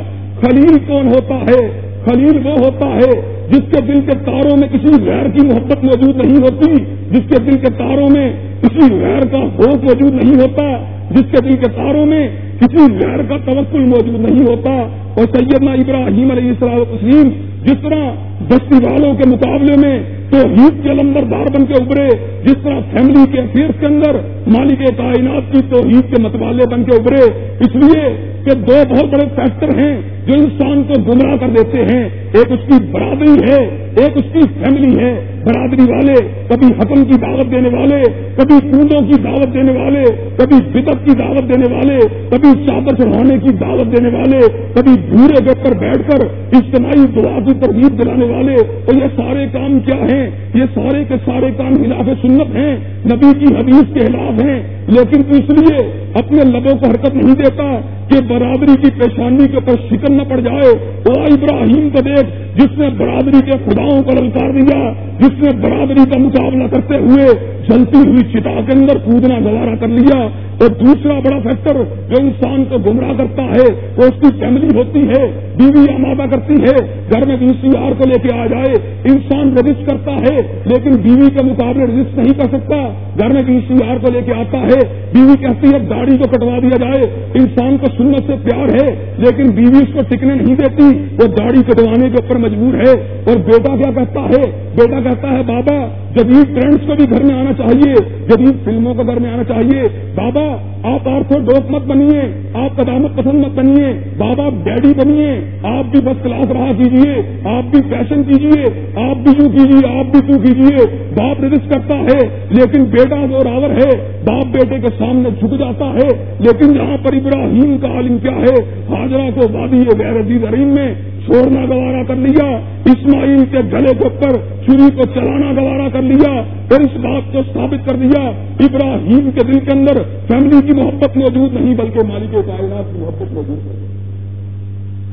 خلیل کون ہوتا ہے؟ خلیل وہ ہوتا ہے جس کے دل کے تاروں میں کسی غیر کی محبت موجود نہیں ہوتی، جس کے دل کے تاروں میں کسی غیر کا خوف موجود نہیں ہوتا، جس کے دل کے تاروں میں کسی غیر کا توکل موجود نہیں ہوتا، اور سیدنا ابراہیم علیہ السلام جس طرح بستی والوں کے مقابلے میں توحید کے علمبردار بن کے ابھرے، جس طرح فیملی کے افیئرس کے اندر مالک کائنات کی توحید کے متوالے بن کے ابھرے، اس لیے کہ دو بہت بڑے فیکٹر ہیں جو انسان کو گمراہ کر دیتے ہیں، ایک اس کی برادری ہے، ایک اس کی فیملی ہے، برادری والے کبھی حکم کی دعوت دینے والے، کبھی کندوں کی دعوت دینے والے، کبھی بدعت کی دعوت دینے والے، کبھی چادر چڑھانے کی دعوت دینے والے، کبھی بھورے گپ پر بیٹھ کر اجتماعی دعا کی ترغیب دلانے والے، تو یہ سارے کام کیا ہیں؟ یہ سارے کے سارے کام خلاف سنت ہیں، نبی کی حدیث کے خلاف ہیں، لیکن تو اس لیے اپنے لبوں کو حرکت نہیں دیتا کہ برادری کی پیشانی کے اوپر شکن نہ پڑ جائے، او ابراہیم کو دیکھ جس نے برادری کے خداؤں کو للکار دیا، جس نے برادری کا مقابلہ کرتے ہوئے جلتی ہوئی چتا کے اندر کودنا گوارا کر لیا، اور دوسرا بڑا فیکٹر جو انسان کو گمراہ کرتا ہے وہ اس کی فیملی ہوتی ہے، بیوی آمادہ کرتی ہے، گھر میں دوسری یار کو لے کے آ جائے، انسان رزق کرتا ہے لیکن بیوی کے مقابلے رزق نہیں کر سکتا، گھر میں دوسری یار کو لے کے آتا ہے، بیوی کہتی ہے داڑھی کو کٹوا دیا جائے، انسان کو سنت سے پیار ہے لیکن بیوی اس کو ٹکنے نہیں دیتی، وہ داڑھی کٹوانے کے اوپر مجبور ہے، اور بیٹا کیا کہتا ہے؟ بیٹا کہتا ہے بابا جدید ٹرینڈس کو بھی گھر میں آنا چاہیے، جدید فلموں کو گھر میں آنا چاہیے، بابا آپ آرتھوڈوک مت بنیے، آپ قدامت پسند مت بنیے، بابا آپ ڈیڈی بنیے، آپ بھی بس کلاس رہا کیجیے، آپ بھی فیشن کیجیے، آپ بھی یوں کیجیے، آپ بھی تو کیجیے، باپ رزق کرتا ہے لیکن بیٹا زوراور ہے، باپ بیٹے کے سامنے جھک جاتا ہے، لیکن یہاں پر ابراہیم کا عالم کیا ہے؟ حاجرہ کو وادی غیر عزیز عریم میں چھوڑنا گوارا کر لیا، اسماعیل کے گلے کے اوپر چھری کو چلانا گوارا کر کر لیا اور اس بات کو ثابت کر دیا ابراہیم کے دل کے اندر فیملی کی محبت موجود نہیں بلکہ مالک کائنات کی محبت موجود ہے۔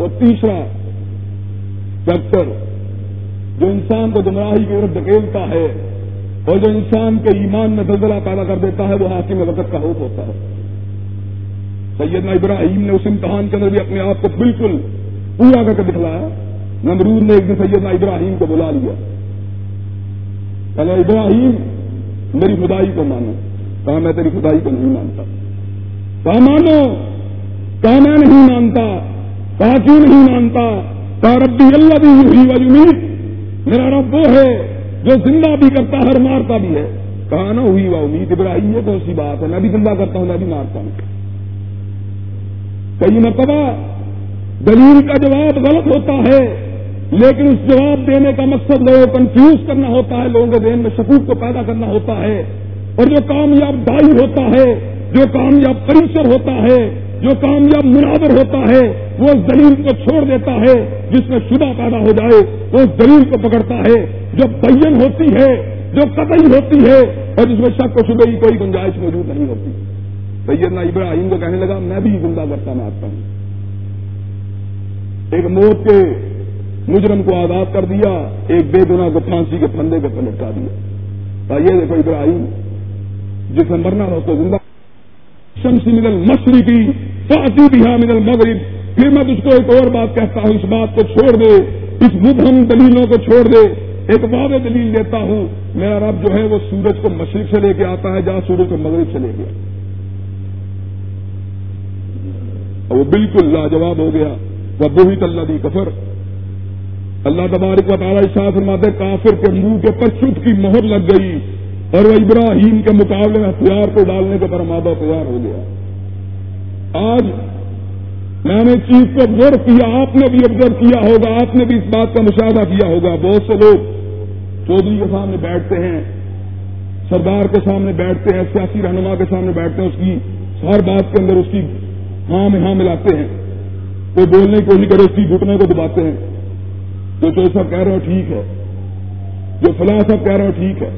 اور تیسرا فیکٹر جو انسان کو گمراہی کی طرف دھکیلتا ہے اور جو انسان کے ایمان میں زلزلہ پیدا کر دیتا ہے وہ حاکم وقت کا خوف ہوتا ہے۔ سیدنا ابراہیم نے اس امتحان کے اندر بھی اپنے آپ کو بالکل پورا کر کے دکھلایا۔ نمرود نے ایک دن سیدنا ابراہیم کو بلا لیا، کہا ابراہیم میری خدائی کو مانو، کہا میں تیری خدائی کو نہیں مانتا، کہا مانو، کہا میں نہیں مانتا، کہا کیوں نہیں مانتا، کہا ربی الذی یحیی و یمیت، میرا رب وہ ہے جو زندہ بھی کرتا ہے اور مارتا بھی ہے، کہا نہ ہوئی و امید ابراہیم یہ کون سی بات ہے، میں بھی زندہ کرتا ہوں میں بھی مارتا ہوں۔ کئی مرتبہ دلیل کا جواب غلط ہوتا ہے لیکن اس جواب دینے کا مقصد لوگوں کو کنفیوز کرنا ہوتا ہے، لوگوں کے ذہن میں شکوک کو پیدا کرنا ہوتا ہے، اور جو کامیاب دائی ہوتا ہے، جو کامیاب پریسر ہوتا ہے، جو کامیاب مناظر ہوتا ہے وہ اس دلیل کو چھوڑ دیتا ہے جس میں شبہ پیدا ہو جائے، وہ اس دلیل کو پکڑتا ہے جو بین ہوتی ہے، جو قطعی ہوتی ہے اور جس میں شک و شبہ کی کوئی گنجائش موجود نہیں ہوتی۔ سیدنا ابراہیم کو کہنے لگا میں بھی زندہ کرتا مارتا ہوں، ایک موت کے مجرم کو آزاد کر دیا، ایک بے گناہ کو پھانسی کے پھندے کے اوپر لٹکا دیا، کہا یہ دیکھو ابراہیم جس نے مرنا تھا اس کو زندہ، شمس من المشرق فاتی بہا من المغرب، پھر میں اس کو ایک اور بات کہتا ہوں، اس بات کو چھوڑ دے، اس مبہم دلیلوں کو چھوڑ دے، ایک واضح دلیل لیتا ہوں، میرا رب جو ہے وہ سورج کو مشرق سے لے کے آتا ہے جہاں سورج کو مغرب سے لے کے آتا ہے۔ اور وہ بالکل لاجواب ہو گیا، وبہت الذی کفر۔ اللہ تبارک و تعالی ارشاد فرماتے کافر کے منہ کے پر چپ کی مہر لگ گئی اور وہ ابراہیم کے مقابلے میں ہتھیار کو ڈالنے کے پرمادہ تیار ہو گیا۔ آج میں نے چیز کو غور کیا، آپ نے بھی آبزرو کیا ہوگا، آپ نے بھی اس بات کا مشاہدہ کیا ہوگا، بہت سے لوگ چودھری کے سامنے بیٹھتے ہیں، سردار کے سامنے بیٹھتے ہیں، سیاسی رہنما کے سامنے بیٹھتے ہیں، اس کی ہر بات کے اندر اس کی ہاں میں ہاں ملاتے ہیں، کوئی بولنے کی کوشش کرے اس کی گھٹنے کو دباتے ہیں، جو چوہے صاحب کہہ رہے ہو ٹھیک ہے، جو فلاں صاحب کہہ رہے ہو ٹھیک ہے،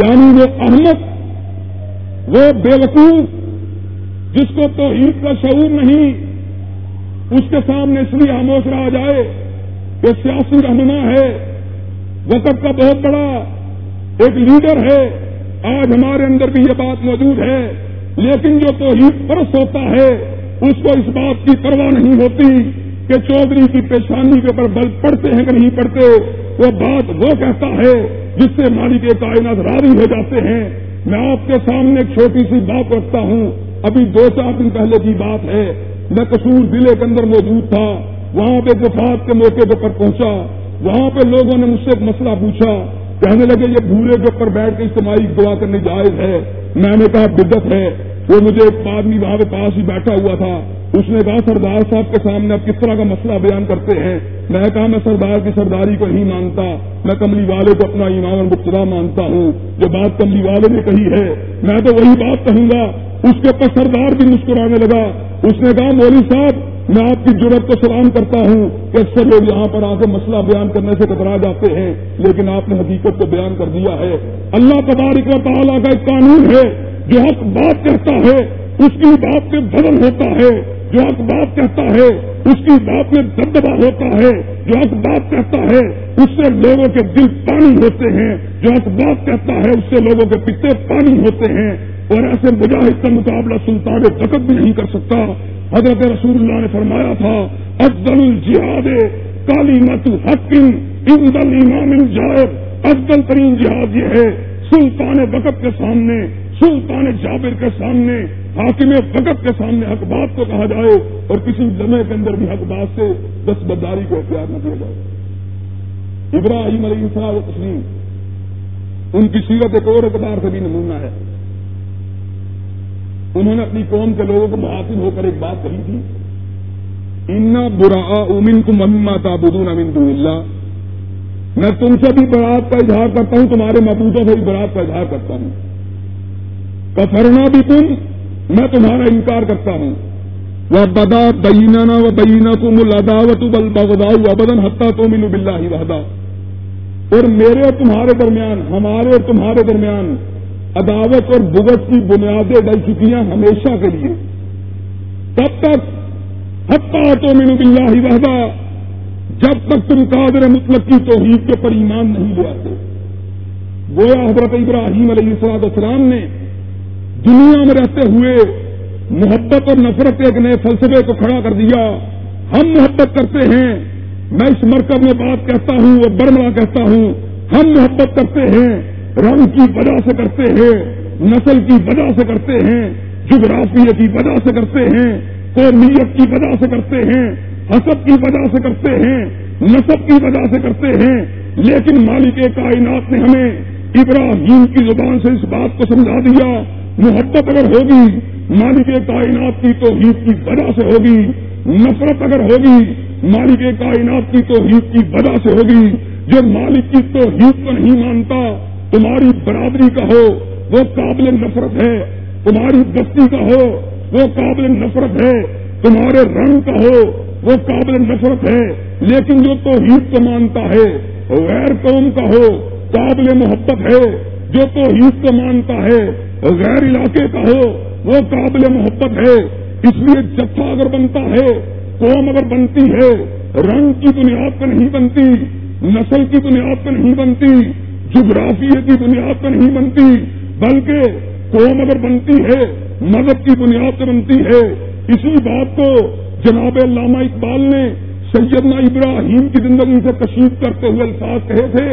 یعنی وہ احمد، وہ بیوقوف جس کو توحید کا شعور نہیں، اس کے سامنے اس لیے خاموش رہا جائے کہ سیاسی رہنما ہے، وقت کا بہت بڑا ایک لیڈر ہے۔ آج ہمارے اندر بھی یہ بات موجود ہے لیکن جو توحید پرست ہوتا ہے اس کو اس بات کی پرواہ نہیں ہوتی کہ چودھری کی پیشانی کے اوپر بل پڑتے ہیں کہ نہیں پڑتے، وہ بات وہ کہتا ہے جس سے مالک کائنات راضی ہو جاتے ہیں۔ میں آپ کے سامنے ایک چھوٹی سی بات رکھتا ہوں، ابھی 2-4 دن پہلے کی بات ہے، میں قصور ضلع کے اندر موجود تھا، وہاں پہ وفات کے موقع کے اوپر پہنچا، وہاں پہ لوگوں نے مجھ سے ایک مسئلہ پوچھا، کہنے لگے یہ بھورے کے اوپر بیٹھ کے اجتماعی دعا کرنے جائز ہے، میں نے کہا بدعت ہے۔ وہ مجھے ایک آدمی وہاں پہ پاس ہی بیٹھا ہوا تھا، اس نے کہا سردار صاحب کے سامنے آپ کس طرح کا مسئلہ بیان کرتے ہیں، میں نے کہا میں سردار کی سرداری کو نہیں مانتا، میں کملی والے کو اپنا امام اور مقتدا مانتا ہوں، جو بات کملی والے نے کہی ہے میں تو وہی بات کہوں گا۔ اس کے اوپر سردار بھی مسکرانے لگا، اس نے کہا مولوی صاحب میں آپ کی جرات کو سلام کرتا ہوں کہ اکثر لوگ یہاں پر آ کے مسئلہ بیان کرنے سے کترا جاتے ہیں لیکن آپ نے حقیقت کو بیان کر دیا ہے۔ اللہ تبارک و تعالیٰ کا ایک قانون ہے، جو حق بات کہتا ہے اس کی بات میں بدل ہوتا ہے، جو حق بات کہتا ہے اس کی بات میں دبدبا ہوتا ہے، جو حق بات کہتا ہے اس سے لوگوں کے دل پانی ہوتے ہیں، جو حق بات کہتا ہے اس سے لوگوں کے پتے پانی ہوتے ہیں، اور ایسے مجاہد کا مقابلہ سلطان وقت بھی نہیں کر سکتا۔ حضرت رسول اللہ نے فرمایا تھا افضل الجہاد کلمۃ حق عند الامام الجائر، افضل ترین جہاد یہ ہے سلطان وقت کے سامنے، سلطان جابر کے سامنے، حاکم وقت کے سامنے حق بات کو کہا جائے اور کسی لمحے کے اندر بھی حق بات سے دستبرداری کو اختیار نہ کیا جائے۔ ابراہیم علیہ السلام ان کی سیرت ایک اور اعتبار سے بھی نمونہ ہے، انہوں نے اپنی قوم کے لوگوں کو مخاطب ہو کر ایک بات کہی تھی، انا براء منکم مما تعبدون من دون اللہ، میں تم سے بھی برات کا اظہار کرتا ہوں، تمہارے معبودوں سے بھی برات کا اظہار کرتا ہوں، کفرنا بکم، میں تمہارا انکار کرتا ہوں، وبدا بیننا وبینکم العداوۃ والبغضاء ابدا حتی تؤمنوا باللہ وحدہ، اور میرے اور تمہارے درمیان، ہمارے اور تمہارے درمیان عداوت اور بغض کی بنیادیں ڈل چکی ہیں ہمیشہ کے لیے. تب تک حتیٰ تؤمنوا باللہ وحدہ، جب تک تم قادر مطلق کی توحید کے پر ایمان نہیں لے آتے. گویا حضرت ابراہیم علیہ السلام نے دنیا میں رہتے ہوئے محبت اور نفرت کے ایک نئے فلسفے کو کھڑا کر دیا. ہم محبت کرتے ہیں، میں اس مرکب میں بات کہتا ہوں اور برملا کہتا ہوں، ہم محبت کرتے ہیں رنگ کی وجہ سے کرتے ہیں، نسل کی وجہ سے کرتے ہیں، جغرافیہ کی وجہ سے کرتے ہیں، قومیت کی وجہ سے کرتے ہیں، حسب کی وجہ سے کرتے ہیں، نسب کی وجہ سے کرتے ہیں. لیکن مالک کائنات نے ہمیں ابراہیم کی زبان سے اس بات کو سمجھا دیا، محبت اگر ہوگی مالک کائنات کی توحید کی وجہ سے ہوگی، نفرت اگر ہوگی مالک کائنات کی توحید کی وجہ سے ہوگی. جو مالک کی توحید کو نہیں مانتا، تمہاری برادری کا ہو وہ قابل نفرت ہے، تمہاری بستی کا ہو وہ قابل نفرت ہے، تمہارے رنگ کا ہو وہ قابل نفرت ہے. لیکن جو توحید کو مانتا ہے غیر قوم کا ہو قابل محبت ہے، جو توحید کو مانتا ہے غیر علاقے کا ہو وہ قابل محبت ہے. اس لیے جتھا اگر بنتا ہے، قوم اگر بنتی ہے، رنگ کی بنیاد پر نہیں بنتی، نسل کی بنیاد پر نہیں بنتی، جغرافیہ کی بنیاد پر نہیں بنتی، بلکہ قوم اگر بنتی ہے مذہب کی بنیاد پر بنتی ہے. اسی بات کو جناب علامہ اقبال نے سیدنا ابراہیم کی زندگی سے کشید کرتے ہوئے الفاظ کہے تھے،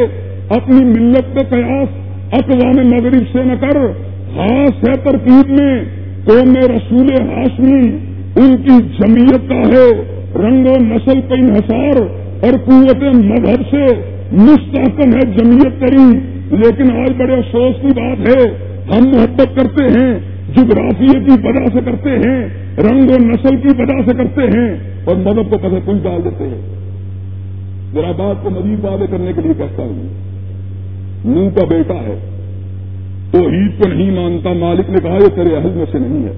اپنی ملت کا قیاس اقوام مغرب سے نہ کر، خاص ہے ترکیب میں قوم رسول ہاشمی، ان کی جمعیت کا ہے رنگ و نسل کا انحصار اور قوت مذہب سے مستحکم ہے جمعیت تری. لیکن آج بڑے افسوس کی بات ہے، ہم محبت کرتے ہیں جغرافیہ کی وجہ سے کرتے ہیں، رنگ و نسل کی وجہ سے کرتے ہیں، اور مذہب کو کسے کچھ ڈال دیتے ہیں. ذرا بات کو مزید وعدے کرنے کے لیے کہتا ہوں، نو کا بیٹا ہے، توحید کو نہیں مانتا، مالک نے کہا یہ تیرے اہل میں سے نہیں ہے.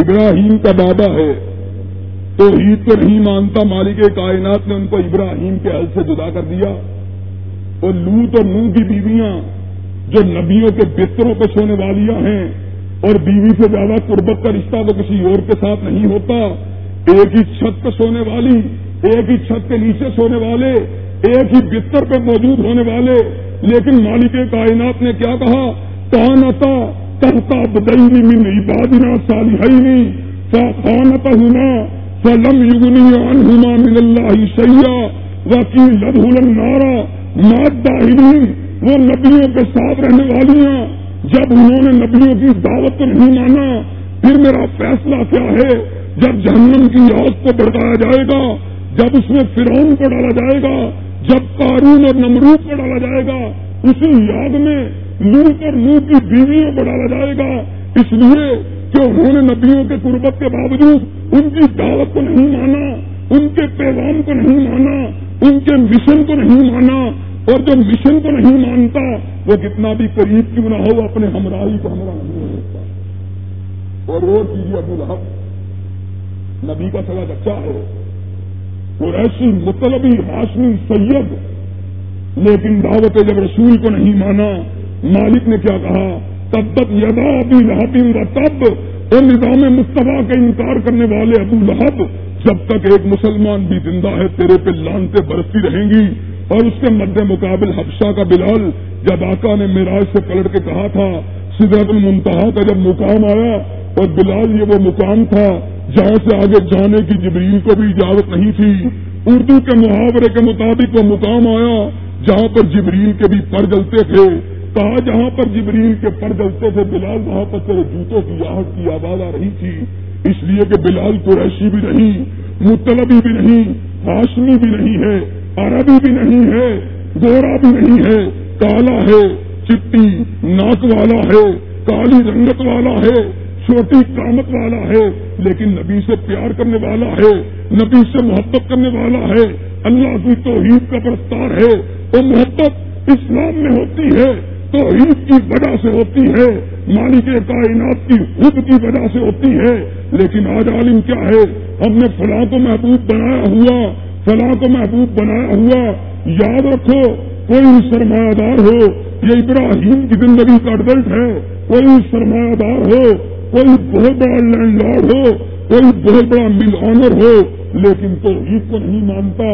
ابراہیم کا بابا ہے، توحید کو نہیں مانتا، مالک کائنات نے ان کو ابراہیم کے اہل سے جدا کر دیا. اور لوط اور نوح کی بیویاں جو نبیوں کے بستروں پہ سونے والیاں ہیں، اور بیوی سے زیادہ قربت کا رشتہ تو کسی اور کے ساتھ نہیں ہوتا. ایک ہی چھت پہ سونے والی، ایک ہی چھت کے نیچے سونے والے، ایک ہی بستر پہ موجود ہونے والے. لیکن مالک کائنات نے کیا کہا، کانتا تحت عبدین من عبادنا صالحین فخانتہما فلم یغنی عنہما من اللہ شیئا وقیل ادخلا النار مع الداخلین. وہ نبیوں کے ساتھ رہنے والیاں، جب انہوں نے نبیوں کی دعوت کو نہیں مانا، پھر میرا فیصلہ کیا ہے، جب جہنم کی آگ کو بھڑکایا جائے گا، جب اس میں فرعون کو ڈالا جائے گا، جب قارون اور نمرود کو ڈالا جائے گا، اسی آگ میں لوط اور نوح کی بیویوں کو ڈالا جائے گا. اس لیے کہ انہوں نے نبیوں کے قربت کے باوجود ان کی دعوت کو نہیں مانا، ان کے پیغام کو نہیں مانا، ان کے مشن کو نہیں مانا. اور جو مشن کو نہیں مانتا وہ کتنا بھی قریب کیوں نہ ہو، اپنے ہمراہی کو ہمراہ نہیں ہو سکتا. اور وہ چیز ابو لہب نبی کا سگا بچہ ہے، قریشی مطلبی ہاشمی سید، لیکن دعوت جب رسول کو نہیں مانا، مالک نے کیا کہا، تب تک یدا ابو لہب و تب. اور نظام مصطفیٰ کا انکار کرنے والے ابو لہب، جب تک ایک مسلمان بھی زندہ ہے تیرے پہ لانتیں برستی رہیں گی. اور اس کے مد مقابل حبشہ کا بلال، جب آقا نے معراج سے پلٹ کے کہا تھا سدرۃ المنتہا کا جب مقام آیا، اور بلال یہ وہ مقام تھا جہاں سے آگے جانے کی جبریل کو بھی اجازت نہیں تھی. اردو کے محاورے کے مطابق وہ مقام آیا جہاں پر جبریل کے بھی پر جلتے تھے. کہا جہاں پر جبریل کے پر جلتے تھے بلال، وہاں پر تیرے جوتوں کی آہٹ کی آواز آ رہی تھی. اس لیے کہ بلال قریشی بھی نہیں، مطلبی بھی نہیں، ہاشمی بھی نہیں ہے، عربی بھی نہیں ہے، گورا بھی نہیں ہے، کالا ہے، چٹی ناک والا ہے، کالی رنگت والا ہے، چھوٹی قامت والا ہے، لیکن نبی سے پیار کرنے والا ہے، نبی سے محبت کرنے والا ہے، اللہ کی توحید کا پرستار ہے. اور محبت اسلام میں ہوتی ہے، توحید کی وجہ سے ہوتی ہے، مالک کائنات کی خود کی وجہ سے ہوتی ہے. لیکن آج عالم کیا ہے، ہم نے فلاں کو محبوب بنایا ہوا، فلاں کو محبوب بنایا ہوا. یاد رکھو کوئی سرمایہ دار ہو، یہ ابراہیم کی زندگی کا ڈرٹ ہے، کوئی سرمایہ دار ہو، کوئی بہت بڑا لینڈ لارڈ ہو، کوئی بہت بڑا مل آنر ہو، لیکن توحید کو نہیں مانتا،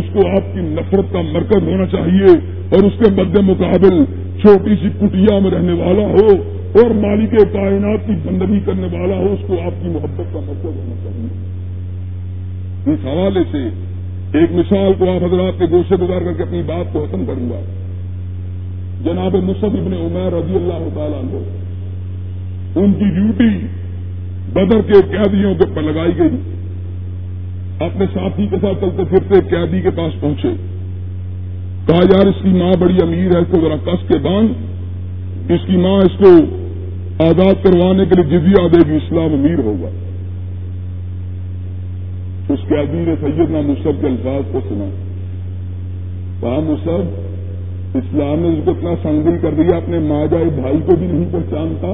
اس کو آپ کی نفرت کا مرکز ہونا چاہیے، اور اس کے مد مقابل چھوٹی سی کٹیا میں رہنے والا ہو اور مالک کائنات کی بندگی کرنے والا ہو، اس کو آپ کی محبت کا مرکز ہونا چاہیے۔ اس حوالے سے ایک مثال کو آپ حضرات کے گوشے گزار کر کے اپنی بات کو ختم کروں گا۔ جناب مصعب ابن عمیر رضی اللہ تعالیٰ عنہ، ان کی ڈیوٹی بدر کے قیدیوں کے پر لگائی گئی، اپنے ساتھی کے ساتھ چلتے پھرتے قیدی کے پاس پہنچے، کہا یار اس کی ماں بڑی امیر ہے، اس کو ذرا کس کے باندھ، اس کی ماں اس کو آزاد کروانے کے لیے جزیہ دے گی، اسلام امیر ہوگا۔ اس قیدی نے سیدنا مصعب کے الفاظ کو سنا، کہا مصعب اسلام نے اس کو اتنا سنگل کر دیا، اپنے ماں جائے بھائی کو بھی نہیں پہچانتا،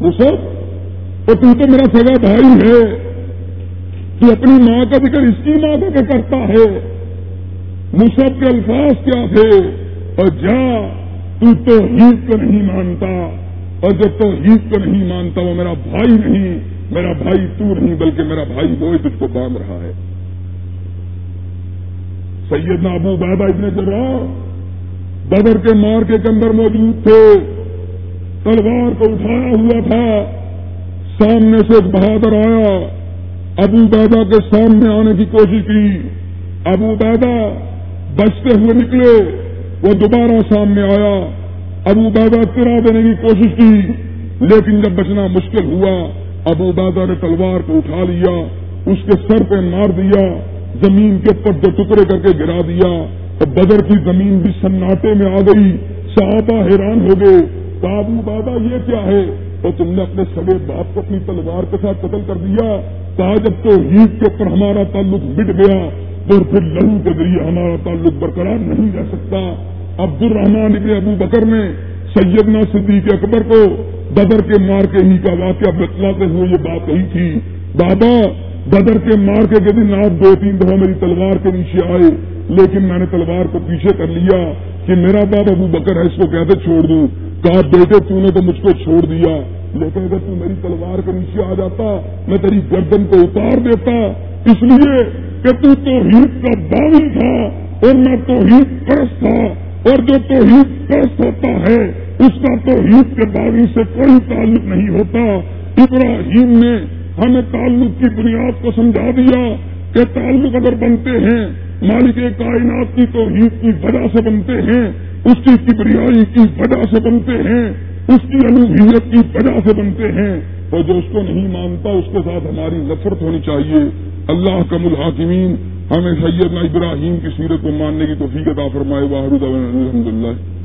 مصعب تو میرا سگا بھائی ہے، تو اپنی ماں کا ذکر اس کی ماں کا کرتا ہے۔ مصعب کے الفاظ کیا تھے، اور جا تو توحید کو نہیں مانتا، اور جو توحید کو نہیں مانتا وہ میرا بھائی نہیں، میرا بھائی تو نہیں بلکہ میرا بھائی وہ تجھ کو باندھ رہا ہے۔ سیدنا ابو عبیدہ ابن جراح بدر کے مارکے کے اندر موجود تھے، تلوار کو اٹھایا ہوا تھا، سامنے سے ایک بہادر آیا، ابو عبیدہ کے سامنے آنے کی کوشش کی، ابو عبیدہ بچتے ہوئے نکلے، وہ دوبارہ سامنے آیا، ابو عبیدہ ترا دینے کی کوشش کی، لیکن جب بچنا مشکل ہوا، ابو عبیدہ نے تلوار کو اٹھا لیا، اس کے سر پہ مار دیا، زمین کے اوپر دو ٹکڑے کر کے گرا دیا، اور بدر کی زمین بھی سناٹے میں آ گئی، صحابہ حیران ہو گئے، ابو بابا یہ کیا ہے، تو تم نے اپنے سگے باپ کو اپنی تلوار کے ساتھ قتل کر دیا، کہا جب تو عید کے اوپر ہمارا تعلق مٹ گیا تو پھر لہو کے ذریعے ہمارا تعلق برقرار نہیں رہ سکتا۔ عبد الرحمن ابن ابو بکر نے سیدنا صدیق اکبر کو بدر کے مارکے ہی کا واقعہ بتلاتے ہوئے یہ بات کہی تھی، بابا بدر کے مارکے کے دن آپ 2-3 دفعہ میری تلوار کے نیچے آئے، لیکن میں نے تلوار کو پیچھے کر لیا کہ میرا باپ ابو بکر ہے، اس کو کہتے چھوڑ دوں، کہا بیٹے تو نے تو مجھ کو چھوڑ دیا، لیکن اگر تو میری تلوار کے نیچے آ جاتا میں تیری گردن کو اتار دیتا، اس لیے کہ تو توحید کا داعی تھا اور میں توحید پرست تھا، اور جو توحید پرست ہوتا ہے اس کا توحید کے داعی سے کوئی تعلق نہیں ہوتا۔ ابراہیم نے ہمیں تعلق کی بنیاد کو سمجھا دیا کہ تعلق اگر بنتے ہیں مالک کائنات کی توحید کی وجہ سے بنتے ہیں، اس کی کبریائی کی وجہ سے بنتے ہیں، اس کی الوہیت کی وجہ سے بنتے ہیں، اور جو اس کو نہیں مانتا اس کے ساتھ ہماری نفرت ہونی چاہیے۔ اللہ کا الحاکمین ہمیں سیدنا ابراہیم کی سیرت کو ماننے کی توفیق عطا فرمائے۔ واحد الحمد للہ۔